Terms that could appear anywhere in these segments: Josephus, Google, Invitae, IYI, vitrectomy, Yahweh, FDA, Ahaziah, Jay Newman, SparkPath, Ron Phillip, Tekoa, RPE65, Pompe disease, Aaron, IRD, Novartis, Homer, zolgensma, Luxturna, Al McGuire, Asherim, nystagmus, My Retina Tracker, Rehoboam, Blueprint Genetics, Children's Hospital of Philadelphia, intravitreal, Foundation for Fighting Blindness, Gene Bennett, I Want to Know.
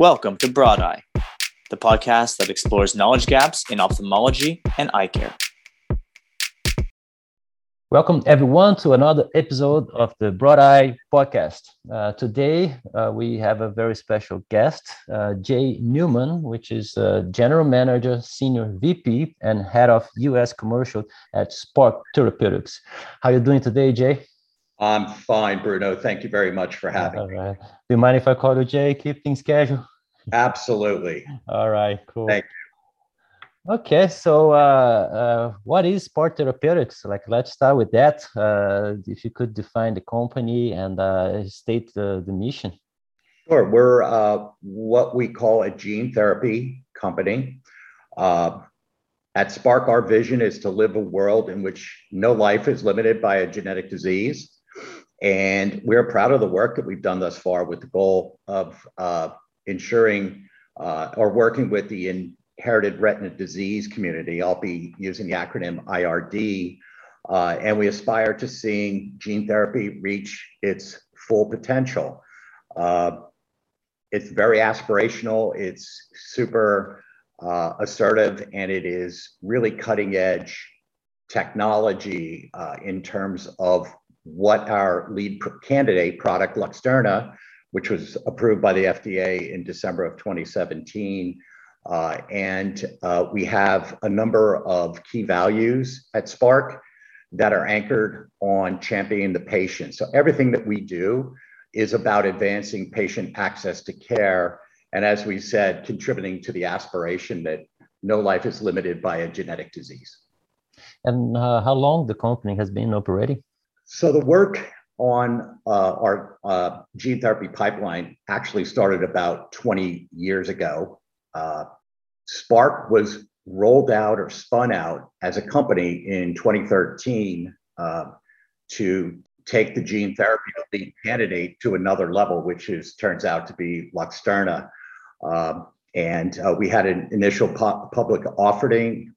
Welcome to Broad Eye, the podcast that explores knowledge gaps in ophthalmology and eye care. Welcome everyone to another episode of the Broad Eye podcast. Today, we have a very special guest, Jay Newman, which is General Manager, Senior VP, and Head of U.S. Commercial at Spark Therapeutics. How are you doing today, Jay? I'm fine, Bruno. Thank you very much for having me. Right. Do you mind if I call you Jay? Keep things casual. Absolutely. All right, cool. Thank you. Okay, so what is Spark Therapeutics? Let's start with that. If you could define the company and state the mission. Sure. We're what we call a gene therapy company. At Spark, our vision is to live a world in which no life is limited by a genetic disease. And we're proud of the work that we've done thus far with the goal of ensuring or working with the inherited retina disease community. I'll be using the acronym IRD. And we aspire to seeing gene therapy reach its full potential. It's very aspirational. It's super assertive, and it is really cutting edge technology in terms of what our lead candidate product, Luxturna, which was approved by the FDA in December of 2017. We have a number of key values at Spark that are anchored on championing the patient. So everything that we do is about advancing patient access to care. And as we said, contributing to the aspiration that no life is limited by a genetic disease. And how long the company has been operating? So the work on our gene therapy pipeline actually started about 20 years ago. Spark was rolled out or spun out as a company in 2013 to take the gene therapy lead candidate to another level, which turns out to be Luxturna. We had an initial public offering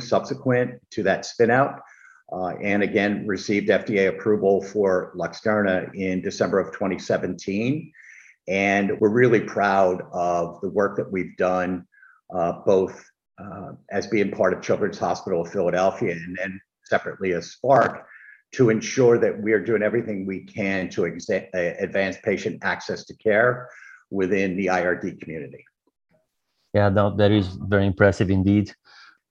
subsequent to that spin out, and again, received FDA approval for Luxturna in December of 2017. And we're really proud of the work that we've done, both as being part of Children's Hospital of Philadelphia and then separately as Spark, to ensure that we are doing everything we can to advance patient access to care within the IRD community. Yeah, that is very impressive indeed.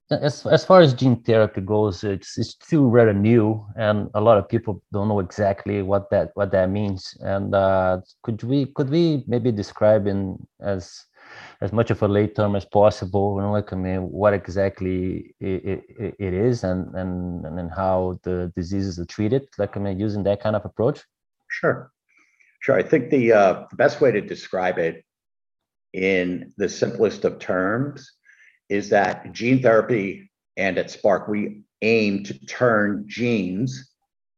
As far as gene therapy goes, it's still rather new, and a lot of people don't know exactly what that means. And could we maybe describe in as much of a lay term as possible, what exactly it is and how the diseases are treated, using that kind of approach? Sure. I think the best way to describe it in the simplest of terms is that gene therapy, and at Spark, we aim to turn genes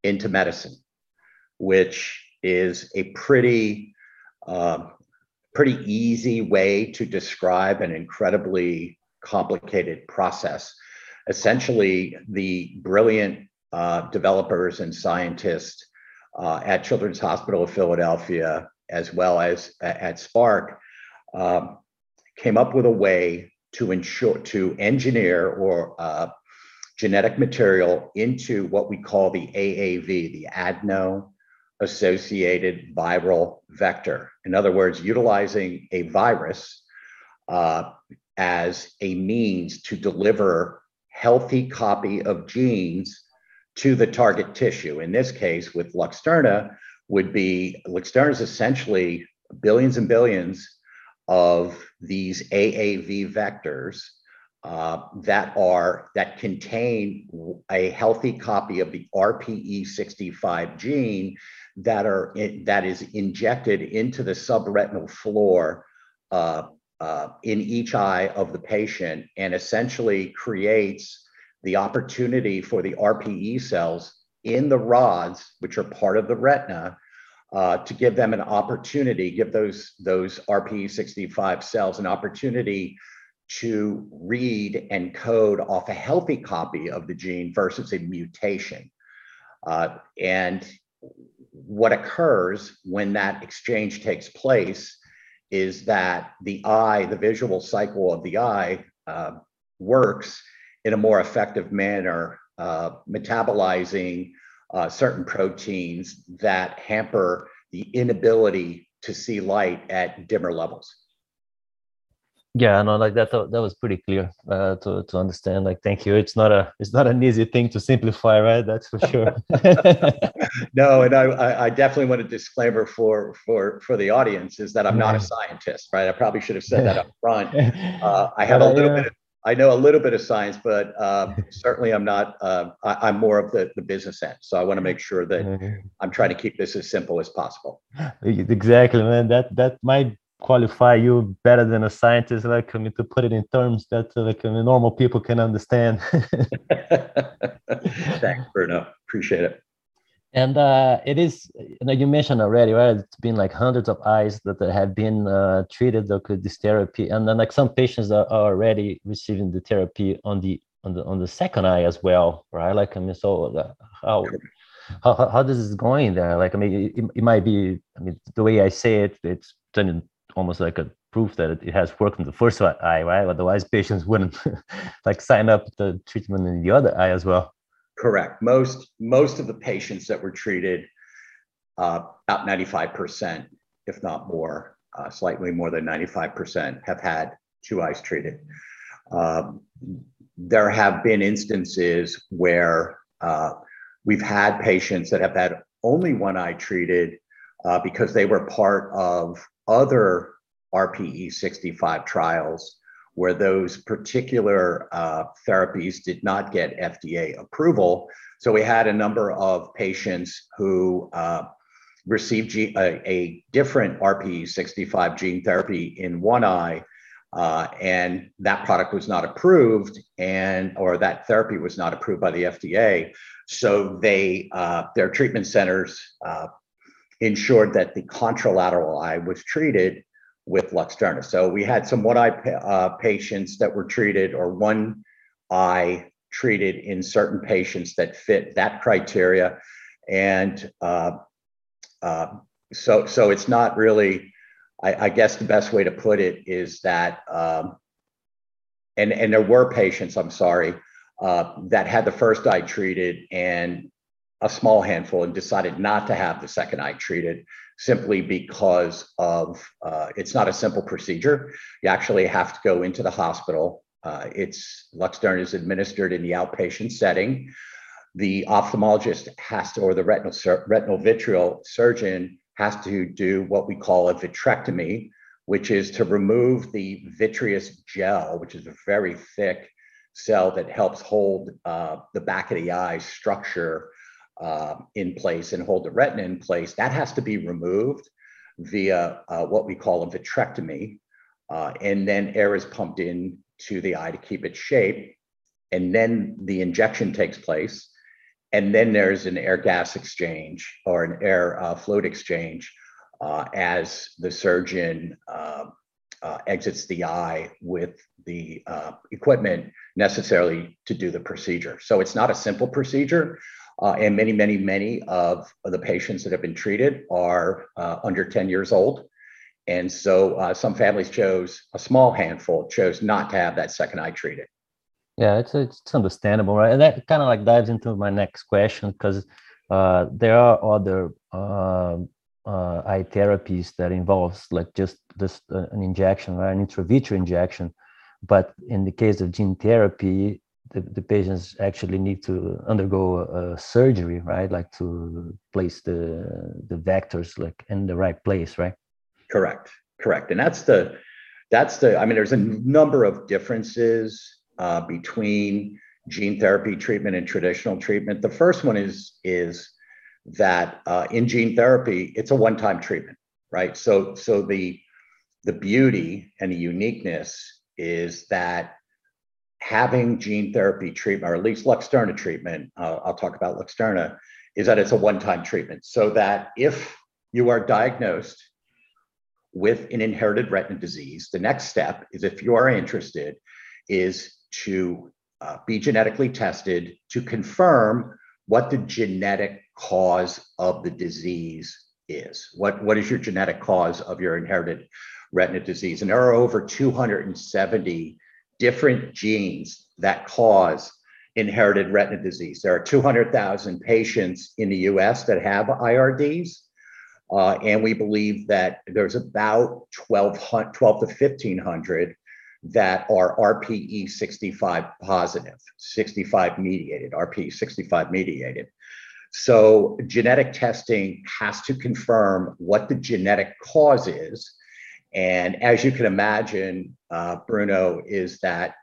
into medicine, which is a pretty easy way to describe an incredibly complicated process. Essentially, the brilliant developers and scientists at Children's Hospital of Philadelphia, as well as at Spark, came up with a way to engineer or genetic material into what we call the AAV, the adeno-associated viral vector. In other words, utilizing a virus as a means to deliver healthy copy of genes to the target tissue. In this case, with Luxturna, Luxturna's essentially billions and billions of these AAV vectors that contain a healthy copy of the RPE65 gene that is injected into the subretinal floor in each eye of the patient, and essentially creates the opportunity for the RPE cells in the rods, which are part of the retina, to give them an opportunity, give those RPE65 cells an opportunity to read and code off a healthy copy of the gene versus a mutation. And what occurs when that exchange takes place is that the eye, the visual cycle of the eye works in a more effective manner, metabolizing certain proteins that hamper the inability to see light at dimmer levels. Yeah, no, like that was pretty clear to understand. Like, thank you. It's not an easy thing to simplify, right? That's for sure. No, and I definitely want a disclaimer for the audience is that I'm not a scientist, right? I probably should have said that up front. I have I know a little bit of science, but certainly I'm not. I'm more of the business end, so I want to make sure that I'm trying to keep this as simple as possible. Exactly, man. That might qualify you better than a scientist, like, I mean, to put it in terms that like, I mean, normal people can understand. Thanks, Bruno. Appreciate it. And it is, you mentioned already, right? It's been like hundreds of eyes that have been treated with this therapy, and then like some patients are already receiving the therapy on the second eye as well, right? Like, I mean, so how does this going there? Like, I mean, it might be, I mean, the way I say it, it's almost like a proof that it has worked in the first eye, right? Otherwise, patients wouldn't like sign up the treatment in the other eye as well. Correct. Most of the patients that were treated, about 95%, if not more, slightly more than 95%, have had two eyes treated. There have been instances where we've had patients that have had only one eye treated because they were part of other RPE65 trials where those particular therapies did not get FDA approval. So we had a number of patients who received a different RPE65 gene therapy in one eye, and that product was not approved, or that therapy was not approved by the FDA. So their treatment centers ensured that the contralateral eye was treated with Luxturna. So we had some one-eye patients that were treated, or one eye treated in certain patients that fit that criteria. And so it's not really, I guess the best way to put it is that, and there were patients, that had the first eye treated, and a small handful, and decided not to have the second eye treated simply because of it's not a simple procedure. You actually have to go into the hospital. Luxturna is administered in the outpatient setting. The ophthalmologist has to, or the retinal vitreal surgeon has to do what we call a vitrectomy, which is to remove the vitreous gel, which is a very thick cell that helps hold the back of the eye structure in place and hold the retina in place. That has to be removed via what we call a vitrectomy, and then air is pumped in to the eye to keep its shape, and then the injection takes place, and then there's an air gas exchange, or an air fluid exchange, as the surgeon exits the eye with the equipment necessarily to do the procedure. So it's not a simple procedure. And many of the patients that have been treated are under 10 years old. And so some families a small handful chose not to have that second eye treated. Yeah, it's understandable, right? And that kind of like dives into my next question, because there are other eye therapies that involves like just this an injection, right? An intravitreal injection. But in the case of gene therapy, the patients actually need to undergo a surgery, right? Like to place the vectors like in the right place, right? Correct. And that's the. I mean, there's a number of differences between gene therapy treatment and traditional treatment. The first one is that in gene therapy, it's a one-time treatment, right? So the beauty and the uniqueness is that having gene therapy treatment, or at least Luxturna treatment, I'll talk about Luxturna, is that it's a one-time treatment. So that if you are diagnosed with an inherited retina disease, the next step is, if you are interested, is to be genetically tested to confirm what the genetic cause of the disease is. What is your genetic cause of your inherited retina disease. And there are over 270 different genes that cause inherited retina disease. There are 200,000 patients in the US that have IRDs. And we believe that there's about 1,200 to 1,500 that are RPE65 positive, 65 mediated, RPE65 mediated. So genetic testing has to confirm what the genetic cause is. And as you can imagine, Bruno, is that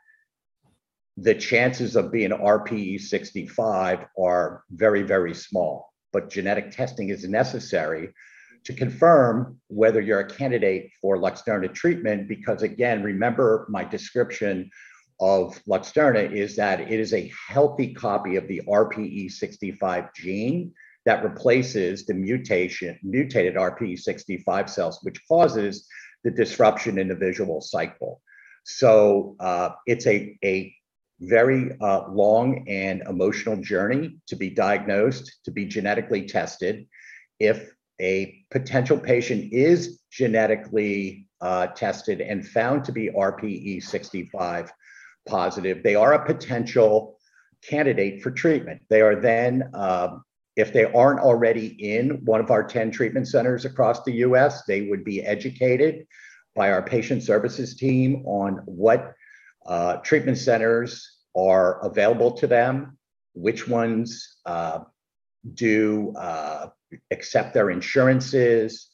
the chances of being RPE65 are very, very small, but genetic testing is necessary to confirm whether you're a candidate for Luxturna treatment, because again, remember my description of Luxturna is that it is a healthy copy of the RPE65 gene that replaces the mutated RPE65 cells, which causes the disruption in the visual cycle. So it's a very long and emotional journey to be diagnosed, to be genetically tested. If a potential patient is genetically tested and found to be RPE65 positive, they are a potential candidate for treatment. They are then, if they aren't already in one of our 10 treatment centers across the US, they would be educated by our patient services team on what treatment centers are available to them, which ones do accept their insurances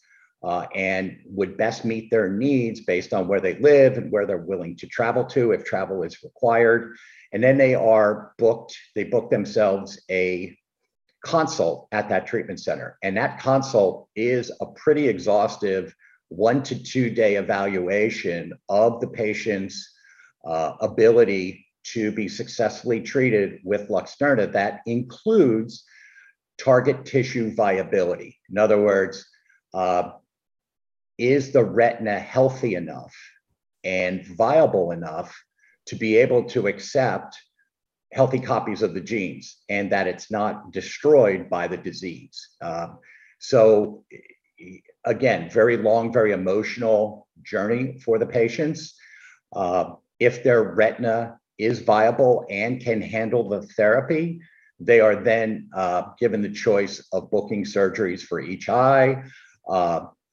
and would best meet their needs based on where they live and where they're willing to travel to if travel is required. And then they are booked, they book themselves a consult at that treatment center. And that consult is a pretty exhaustive 1 to 2 day evaluation of the patient's ability to be successfully treated with Luxturna. That includes target tissue viability. In other words, is the retina healthy enough and viable enough to be able to accept healthy copies of the genes and that it's not destroyed by the disease? So again, very long, very emotional journey for the patients. If their retina is viable and can handle the therapy, they are then given the choice of booking surgeries for each eye.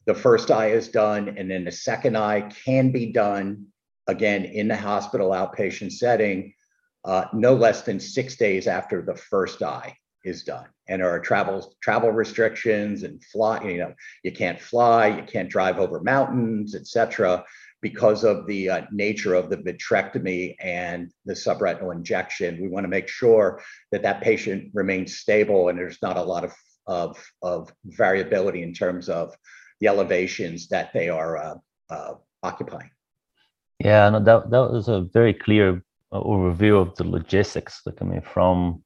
The first eye is done, and then the second eye can be done, again, in the hospital outpatient setting, no less than 6 days after the first eye is done. And there are travel restrictions and you can't fly, you can't drive over mountains, et cetera, because of the nature of the vitrectomy and the subretinal injection. We want to make sure that that patient remains stable and there's not a lot of variability in terms of the elevations that they are occupying. Yeah, no, that was a very clear overview of the logistics. Like, I mean, from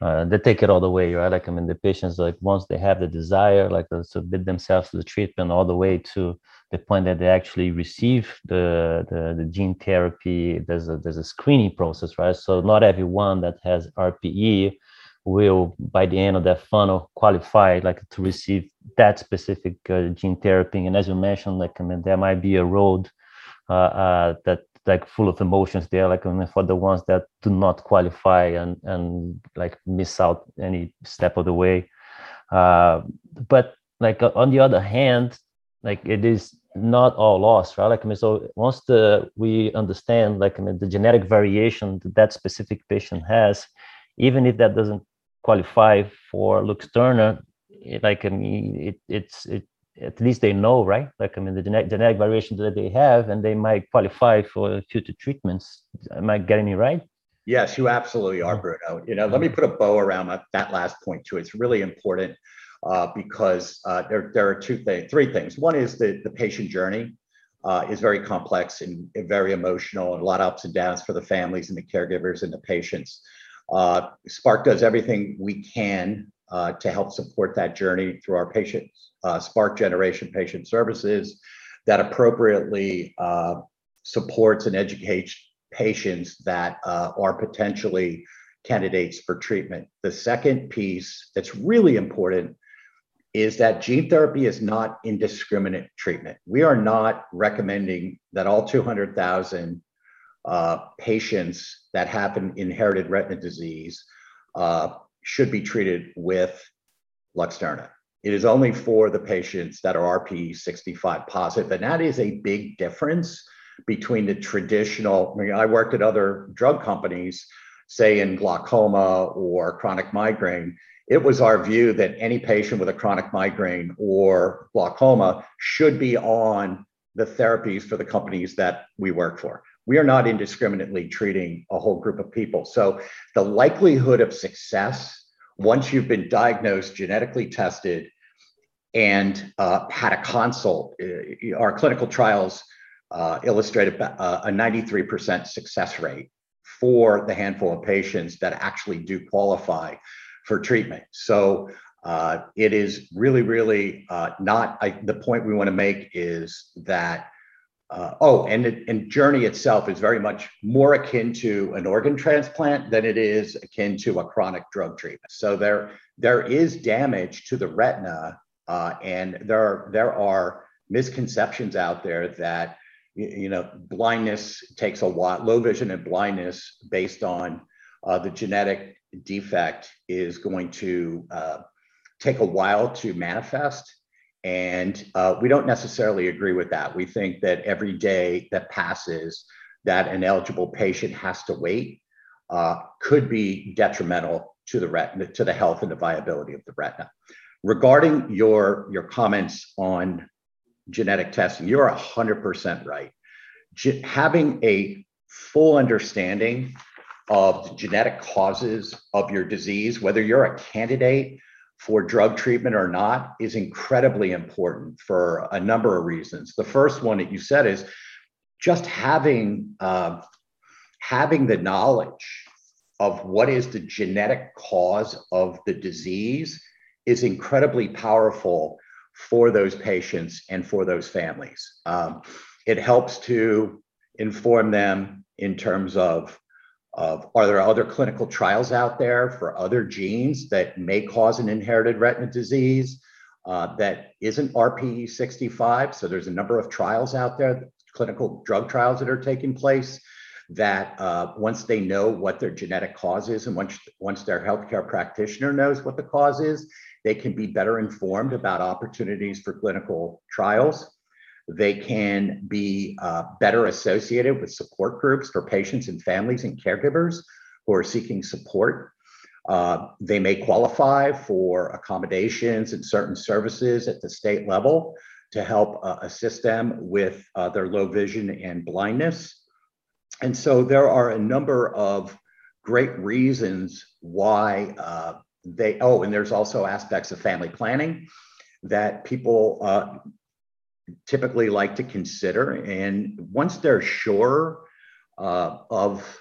they take it all the way, right? Like, I mean, the patients, like, once they have the desire, like, they submit themselves to the treatment all the way to the point that they actually receive the gene therapy. There's a screening process, right? So not everyone that has RPE will, by the end of that funnel, qualify like to receive that specific gene therapy. And as you mentioned, like, I mean, there might be a road that like full of emotions there, like, I mean, for the ones that do not qualify and like miss out any step of the way. But like on the other hand, like it is not all lost, right? Like, I mean, so once we understand, like, I mean, the genetic variation that that specific patient has, even if that doesn't qualify for Luxturna, like, I mean, it's at least they know, right? Like, I mean, the genetic variation that they have, and they might qualify for future treatments. Am I getting it right? Yes, you absolutely are, Bruno. You know, let me put a bow around that last point too. It's really important. Because there are three things. One is the patient journey is very complex and very emotional, and a lot of ups and downs for the families and the caregivers and the patients. Spark does everything we can to help support that journey through our patients, Spark Generation Patient Services, that appropriately supports and educates patients that are potentially candidates for treatment. The second piece that's really important is that gene therapy is not indiscriminate treatment. We are not recommending that all 200,000 patients that have an inherited retina disease should be treated with Luxturna. It is only for the patients that are RPE65 positive, and that is a big difference between the traditional. I mean, I worked at other drug companies, say in glaucoma or chronic migraine. It was our view that any patient with a chronic migraine or glaucoma should be on the therapies for the companies that we work for. We are not indiscriminately treating a whole group of people. So the likelihood of success, once you've been diagnosed, genetically tested, and had a consult, our clinical trials illustrated a 93% success rate for the handful of patients that actually do qualify for treatment. So it is really, really the point we want to make is that, and journey itself is very much more akin to an organ transplant than it is akin to a chronic drug treatment. So there is damage to the retina, and there are misconceptions out there that, you know, blindness takes a while, low vision and blindness based on the genetic defect is going to take a while to manifest. And we don't necessarily agree with that. We think that every day that passes that an eligible patient has to wait could be detrimental to the retina, to the health and the viability of the retina. Regarding your comments on genetic testing, you're 100% right. Having a full understanding of the genetic causes of your disease, whether you're a candidate for drug treatment or not, is incredibly important for a number of reasons. The first one that you said is just having the knowledge of what is the genetic cause of the disease is incredibly powerful for those patients and for those families. It helps to inform them in terms of are there other clinical trials out there for other genes that may cause an inherited retina disease that isn't RPE65? So there's a number of trials out there, clinical drug trials that are taking place that once they know what their genetic cause is and once their healthcare practitioner knows what the cause is, they can be better informed about opportunities for clinical trials. They can be better associated with support groups for patients and families and caregivers who are seeking support. They may qualify for accommodations and certain services at the state level to help assist them with their low vision and blindness. And so there are a number of great reasons why and there's also aspects of family planning that people typically like to consider. And once they're sure of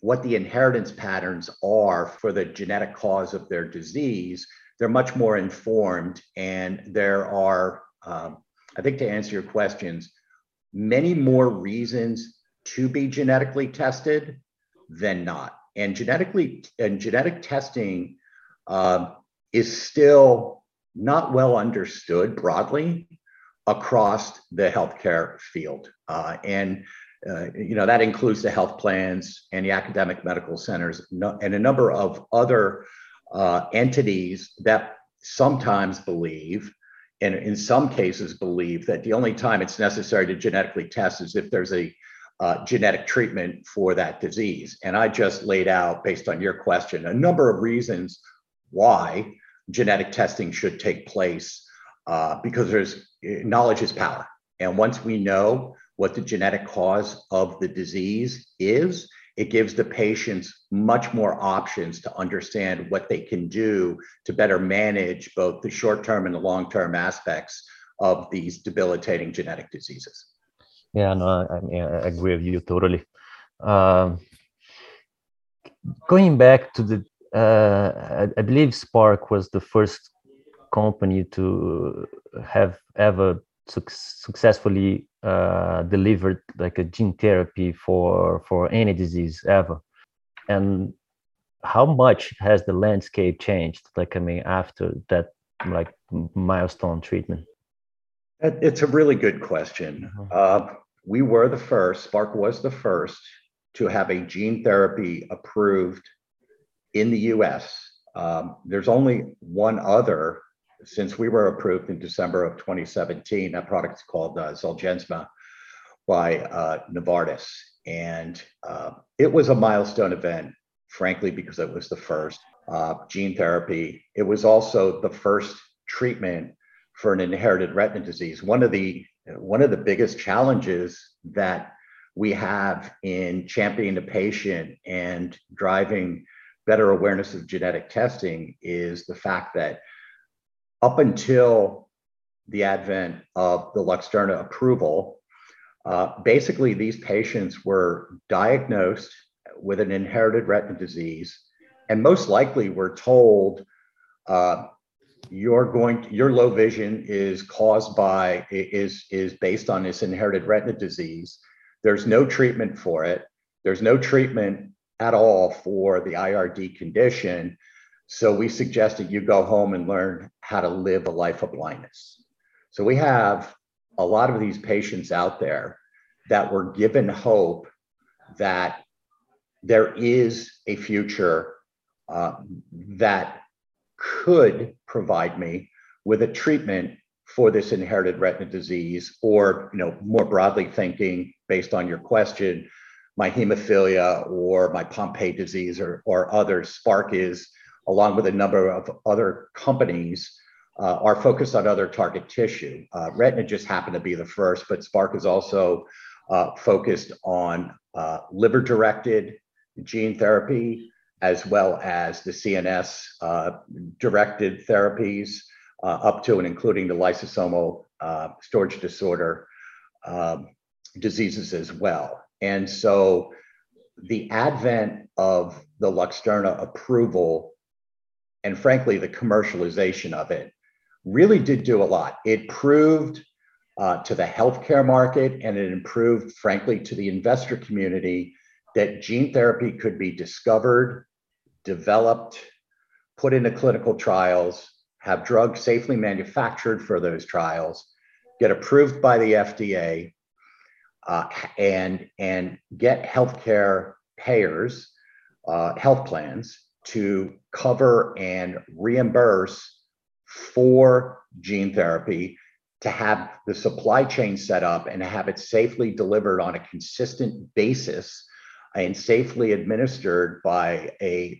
what the inheritance patterns are for the genetic cause of their disease, they're much more informed. And there are, I think to answer your questions, many more reasons to be genetically tested than not. And genetic testing is still not well understood broadly across the healthcare field. That includes the health plans and the academic medical centers and a number of other entities that sometimes believe, and in some cases believe, that the only time it's necessary to genetically test is if there's a genetic treatment for that disease. And I just laid out, based on your question, a number of reasons why genetic testing should take place because knowledge is power. And once we know what the genetic cause of the disease is, it gives the patients much more options to understand what they can do to better manage both the short-term and the long-term aspects of these debilitating genetic diseases. Yeah, no, I mean, I agree with you totally. Going back to the, I believe Spark was the first company to have ever successfully delivered like a gene therapy for any disease ever. And how much has the landscape changed? Like, I mean, after that like milestone treatment? It's a really good question. We were the first, Spark was the first to have a gene therapy approved in the US. There's only one other since we were approved in December of 2017. That product is called Zolgensma by Novartis. And it was a milestone event, frankly, because it was the first gene therapy. It was also the first treatment for an inherited retina disease. One of the biggest challenges that we have in championing the patient and driving better awareness of genetic testing is the fact that up until the advent of the Luxturna approval, basically these patients were diagnosed with an inherited retina disease, and most likely were told, your low vision is caused by, is based on this inherited retina disease. There's no treatment for it. There's no treatment at all for the IRD condition. So we suggested you go home and learn how to live a life of blindness. So we have a lot of these patients out there that were given hope that there is a future that could provide me with a treatment for this inherited retina disease, or, you know, more broadly thinking, based on your question, my hemophilia or my Pompe disease or others. Spark is, along with a number of other companies, are focused on other target tissue. Retina just happened to be the first, but Spark is also focused on liver-directed gene therapy, as well as the CNS-directed therapies, up to and including the lysosomal storage disorder diseases as well. And so the advent of the Luxturna approval, and frankly, the commercialization of it, really did do a lot. It proved to the healthcare market, and it improved, frankly, to the investor community that gene therapy could be discovered, developed, put into clinical trials, have drugs safely manufactured for those trials, get approved by the FDA, and get healthcare payers, health plans, to cover and reimburse for gene therapy, to have the supply chain set up and have it safely delivered on a consistent basis and safely administered by a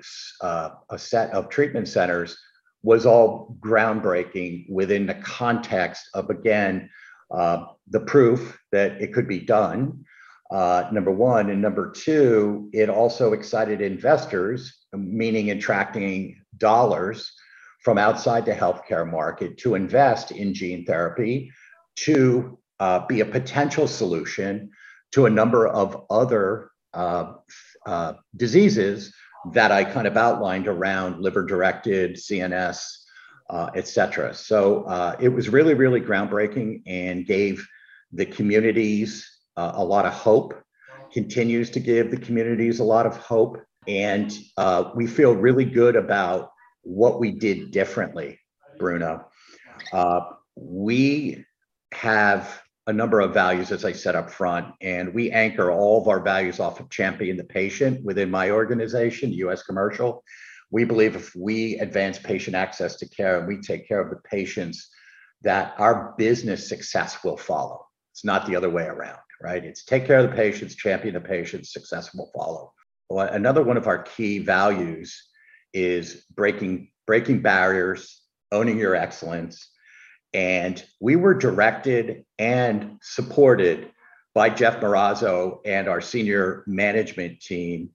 set of treatment centers, was all groundbreaking within the context of, again, the proof that it could be done, number one. And number two, it also excited investors, meaning attracting dollars from outside the healthcare market to invest in gene therapy, to be a potential solution to a number of other diseases that I kind of outlined around liver-directed, CNS, et cetera. So it was really, really groundbreaking and gave the communities a lot of hope, continues to give the communities a lot of hope. And we feel really good about what we did differently, Bruno. We have a number of values, as I said up front, and we anchor all of our values off of Champion the Patient within my organization, US Commercial. We believe if we advance patient access to care and we take care of the patients, that our business success will follow. It's not the other way around, right? It's take care of the patients, champion the patients, success will follow. Another one of our key values is breaking barriers, owning your excellence. And we were directed and supported by Jeff Morazzo and our senior management team,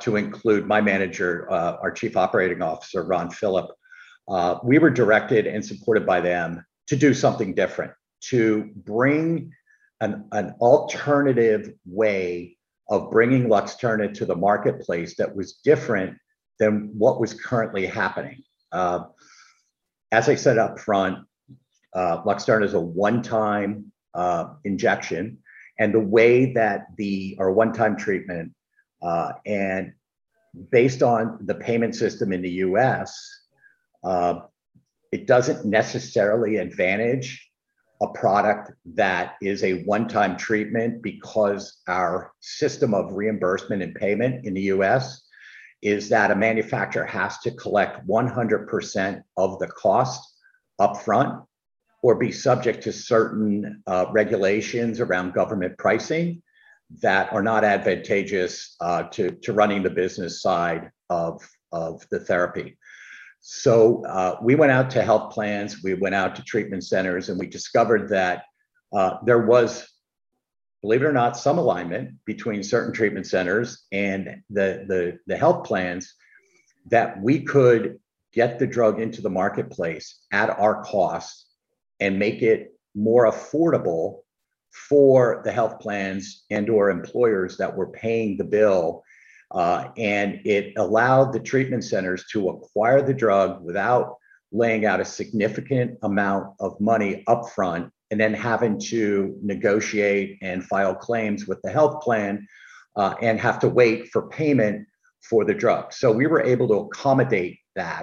to include my manager, our chief operating officer, Ron Phillip. We were directed and supported by them to do something different, to bring an alternative way of bringing Luxturna to the marketplace that was different than what was currently happening. As I said up front, Luxturna is a one-time injection, and the way that one-time treatment, and based on the payment system in the US, It doesn't necessarily advantage a product that is a one-time treatment because our system of reimbursement and payment in the US is that a manufacturer has to collect 100% of the cost upfront or be subject to certain regulations around government pricing that are not advantageous to running the business side of the therapy. So we went out to health plans, we went out to treatment centers, and we discovered that there was, believe it or not, some alignment between certain treatment centers and the health plans that we could get the drug into the marketplace at our cost and make it more affordable for the health plans and/or employers that were paying the bill. And it allowed the treatment centers to acquire the drug without laying out a significant amount of money upfront and then having to negotiate and file claims with the health plan and have to wait for payment for the drug. So we were able to accommodate that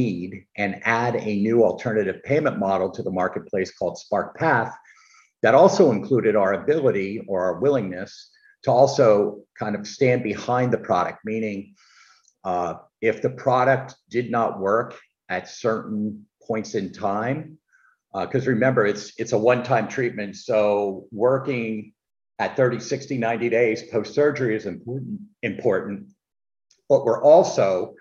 need and add a new alternative payment model to the marketplace called SparkPath that also included our ability or our willingness to also kind of stand behind the product, meaning if the product did not work at certain points in time, because remember, it's a one-time treatment, so working at 30, 60, 90 days post-surgery is important, but we're also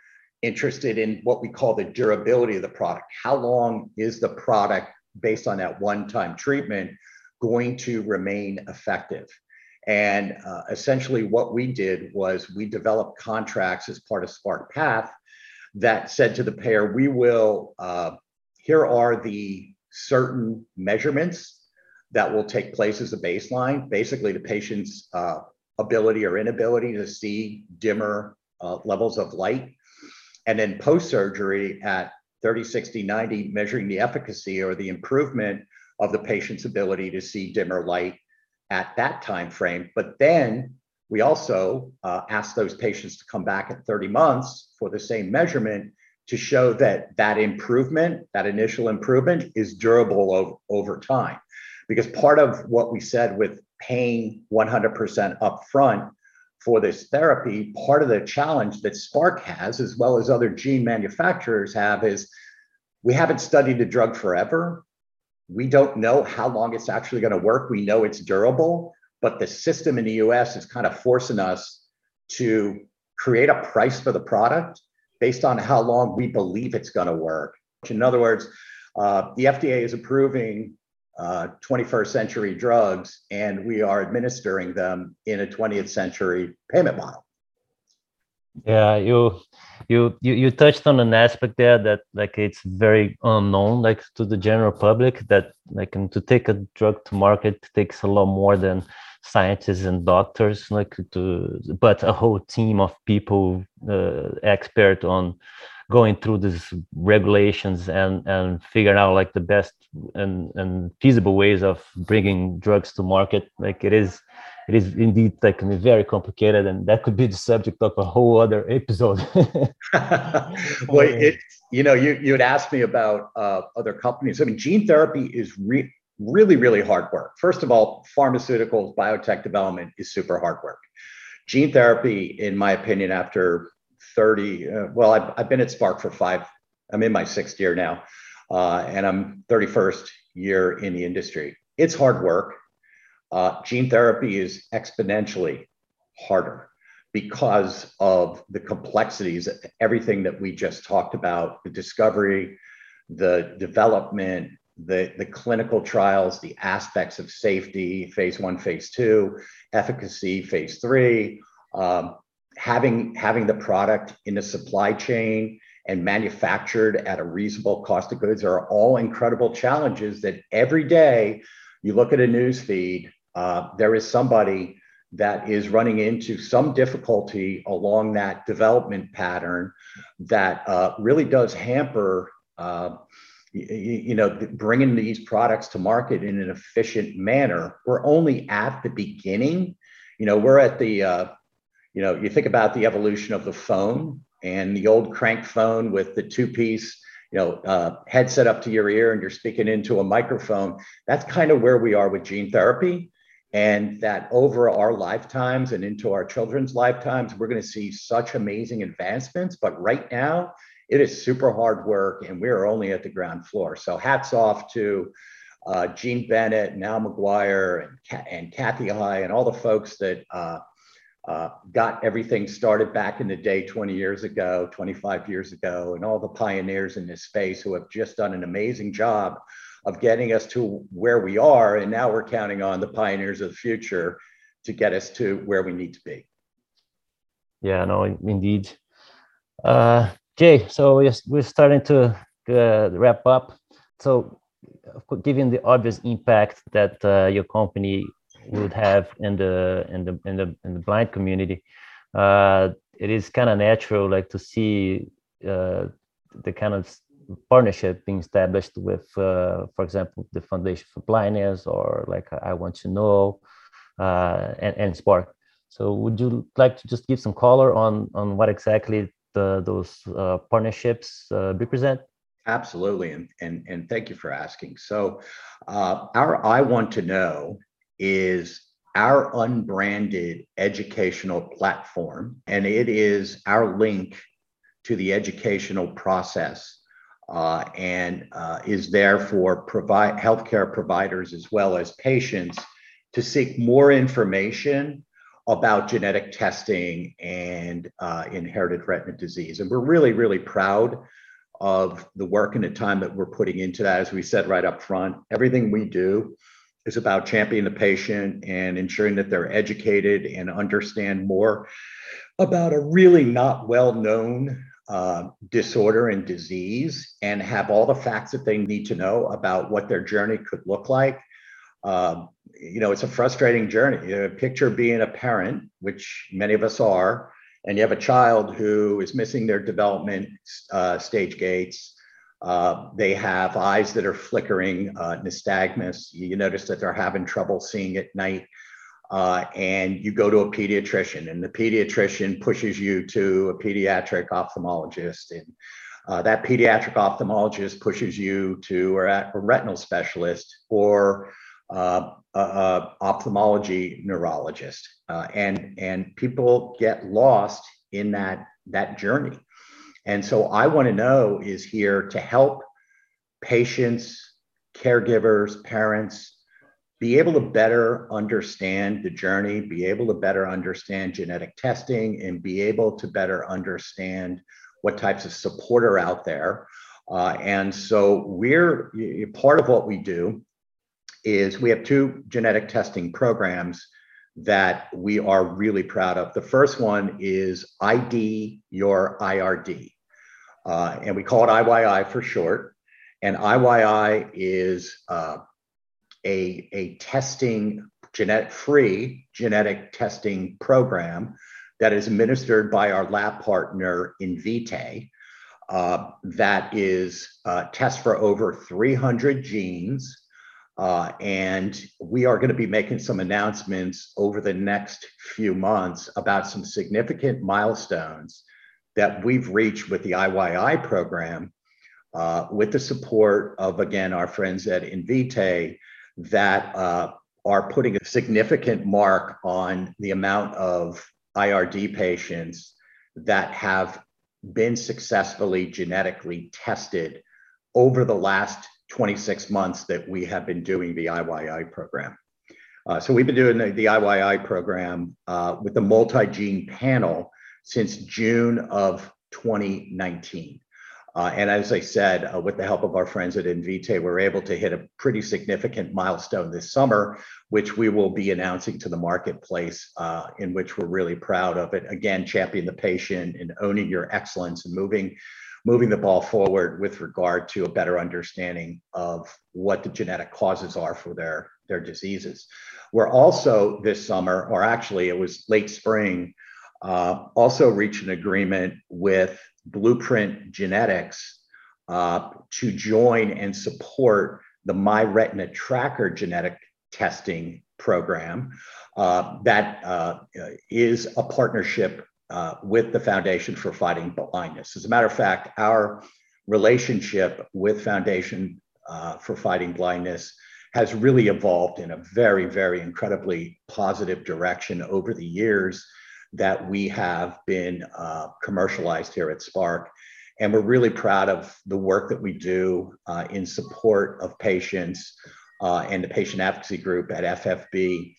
interested in what we call the durability of the product. How long is the product, based on that one-time treatment, going to remain effective? And essentially what we did was we developed contracts as part of SparkPath that said to the payer, we will, here are the certain measurements that will take place as a baseline, basically the patient's ability or inability to see dimmer levels of light. And then post-surgery at 30, 60, 90, measuring the efficacy or the improvement of the patient's ability to see dimmer light at that time frame. But then we also asked those patients to come back at 30 months for the same measurement to show that that improvement, that initial improvement, is durable over time. Because part of what we said with paying 100% upfront for this therapy, part of the challenge that Spark has, as well as other gene manufacturers have, is we haven't studied the drug forever. We don't know how long it's actually going to work. We know it's durable, but the system in the US is kind of forcing us to create a price for the product based on how long we believe it's going to work. In other words, the FDA is approving 21st century drugs, and we are administering them in a 20th century payment model. Yeah, you touched on an aspect there that, like, it's very unknown, like, to the general public, that, like, and to take a drug to market takes a lot more than scientists and doctors, like, but a whole team of people expert on going through these regulations and figuring out, like, the best and feasible ways of bringing drugs to market. Like, it is indeed, like, very complicated, and that could be the subject of a whole other episode. Well, you had asked me about other companies. I mean, gene therapy is really, really hard work. First of all, pharmaceuticals, biotech development is super hard work. Gene therapy, in my opinion, after 30, I've been at Spark for five, I'm in my sixth year now, and I'm 31st year in the industry. It's hard work. Gene therapy is exponentially harder because of the complexities, everything that we just talked about, the discovery, the development, the clinical trials, the aspects of safety, phase 1, phase 2, efficacy, phase 3, having the product in the supply chain and manufactured at a reasonable cost of goods are all incredible challenges that every day you look at a news feed. There is somebody that is running into some difficulty along that development pattern that really does hamper, bringing these products to market in an efficient manner. We're only at the beginning. You know, we're at the, you think about the evolution of the phone and the old crank phone with the two-piece, headset up to your ear and you're speaking into a microphone. That's kind of where we are with gene therapy. And that over our lifetimes and into our children's lifetimes, we're going to see such amazing advancements. But right now, it is super hard work and we're only at the ground floor. So hats off to Gene Bennett and Al McGuire and Kathy High and all the folks that got everything started back in the day 20 years ago, 25 years ago, and all the pioneers in this space who have just done an amazing job of getting us to where we are. And now we're counting on the pioneers of the future to get us to where we need to be. Yeah, no, indeed. Jay, so yes, we're starting to wrap up. So given the obvious impact that your company would have in the blind community, it is kind of natural, like, to see the kind of partnership being established with, for example, the Foundation for Blindness or like I Want to Know and Spark. So would you like to just give some color on what exactly those partnerships represent? Absolutely, and thank you for asking. So our I Want to Know is our unbranded educational platform, and it is our link to the educational process and is there for healthcare providers as well as patients to seek more information about genetic testing and inherited retina disease. And we're really, really proud of the work and the time that we're putting into that. As we said right up front, everything we do is about championing the patient and ensuring that they're educated and understand more about a really not well-known disorder and disease, and have all the facts that they need to know about what their journey could look like. It's a frustrating journey. You know, picture being a parent, which many of us are, and you have a child who is missing their development stage gates. They have eyes that are flickering, nystagmus. You notice that they're having trouble seeing at night. And you go to a pediatrician, and the pediatrician pushes you to a pediatric ophthalmologist. And that pediatric ophthalmologist pushes you to a retinal specialist or a ophthalmology neurologist. And people get lost in that journey. And so I Want to Know is here to help patients, caregivers, parents be able to better understand the journey, be able to better understand genetic testing, and be able to better understand what types of support are out there. And so part of what we do is we have two genetic testing programs that we are really proud of. The first one is ID your IRD, and we call it IYI for short. And IYI is a testing, free genetic testing program that is administered by our lab partner Invitae, that is tests for over 300 genes. And we are going to be making some announcements over the next few months about some significant milestones that we've reached with the IYI program, with the support of, again, our friends at Invitae, that are putting a significant mark on the amount of IRD patients that have been successfully genetically tested over the last 26 months that we have been doing the IYI program. So we've been doing the IYI program with the multi-gene panel since June of 2019. And as I said, with the help of our friends at Invitae, we're able to hit a pretty significant milestone this summer, which we will be announcing to the marketplace, in which we're really proud of it. Again, champion the patient and owning your excellence and moving the ball forward with regard to a better understanding of what the genetic causes are for their diseases. We're also this summer, or actually it was late spring, also reached an agreement with Blueprint Genetics to join and support the My Retina Tracker genetic testing program that is a partnership with the Foundation for Fighting Blindness. As a matter of fact, our relationship with Foundation for Fighting Blindness has really evolved in a very, very incredibly positive direction over the years that we have been commercialized here at Spark. And we're really proud of the work that we do in support of patients and the patient advocacy group at FFB.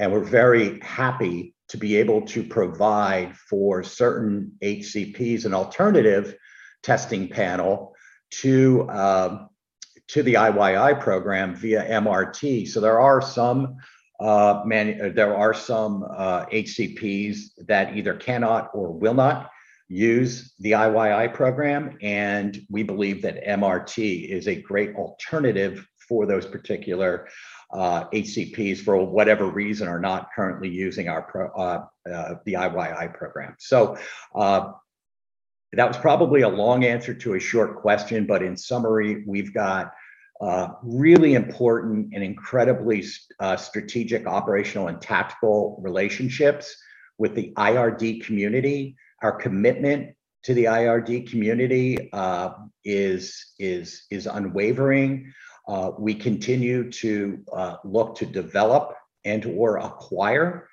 And we're very happy to be able to provide for certain HCPs an alternative testing panel to the IYI program via MRT. So there are some HCPs that either cannot or will not use the IYI program, and we believe that MRT is a great alternative for those particular HCPs for whatever reason are not currently using our the IYI program. So that was probably a long answer to a short question, but in summary, we've got really important and incredibly strategic, operational, and tactical relationships with the IRD community. Our commitment to the IRD community is unwavering. We continue to look to develop and or acquire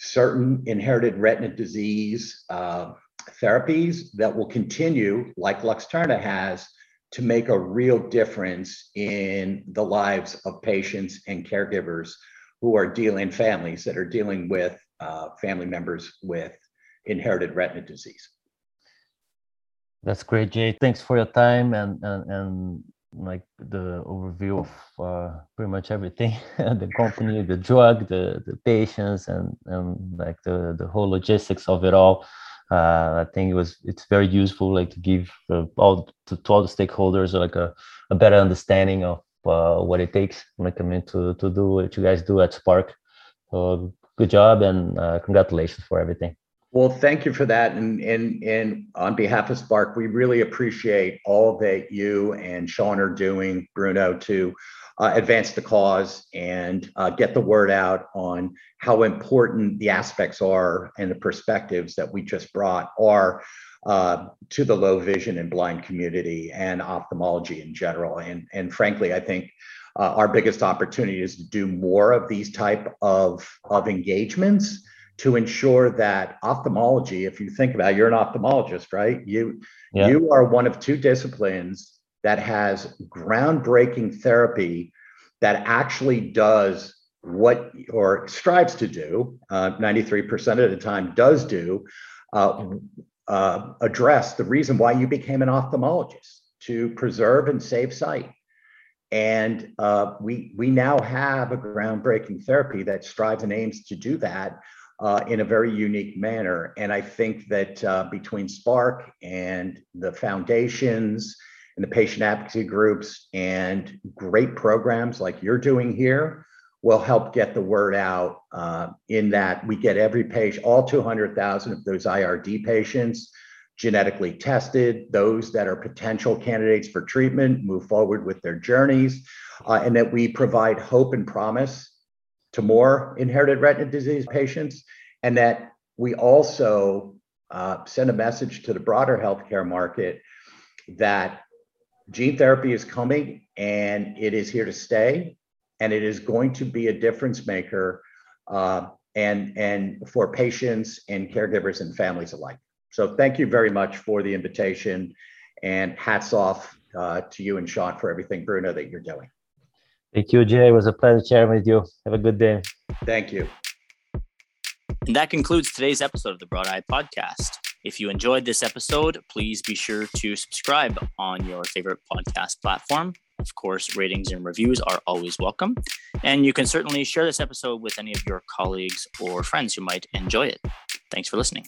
certain inherited retina disease therapies that will continue, like Luxturna has, to make a real difference in the lives of patients and caregivers who are dealing, families that are dealing with family members with inherited retina disease. That's great, Jay. Thanks for your time and like the overview of pretty much everything, the company, the drug, the patients, and like the whole logistics of it all. I think it's very useful, like to give all the stakeholders like a better understanding of what it takes, like I mean, to do what you guys do at Spark. So good job and congratulations for everything. Well, thank you for that. And on behalf of Spark, we really appreciate all that you and Sean are doing, Bruno, to advance the cause and get the word out on how important the aspects are and the perspectives that we just brought are to the low vision and blind community and ophthalmology in general. And frankly, I think our biggest opportunity is to do more of these type of engagements, to ensure that ophthalmology, if you think about it, you're an ophthalmologist, right? You are one of two disciplines that has groundbreaking therapy that actually does what, or strives to do, 93% of the time does do, address the reason why you became an ophthalmologist, to preserve and save sight. And we now have a groundbreaking therapy that strives and aims to do that in a very unique manner. And I think that between Spark and the foundations and the patient advocacy groups and great programs like you're doing here will help get the word out in that we get every patient, all 200,000 of those IRD patients genetically tested, those that are potential candidates for treatment move forward with their journeys, and that we provide hope and promise to more inherited retina disease patients, and that we also send a message to the broader healthcare market that gene therapy is coming and it is here to stay, and it is going to be a difference maker and for patients and caregivers and families alike. So thank you very much for the invitation, and hats off to you and Sean for everything, Bruno, that you're doing. Thank you, Jay. It was a pleasure sharing with you. Have a good day. Thank you. And that concludes today's episode of the Broad Eye Podcast. If you enjoyed this episode, please be sure to subscribe on your favorite podcast platform. Of course, ratings and reviews are always welcome. And you can certainly share this episode with any of your colleagues or friends who might enjoy it. Thanks for listening.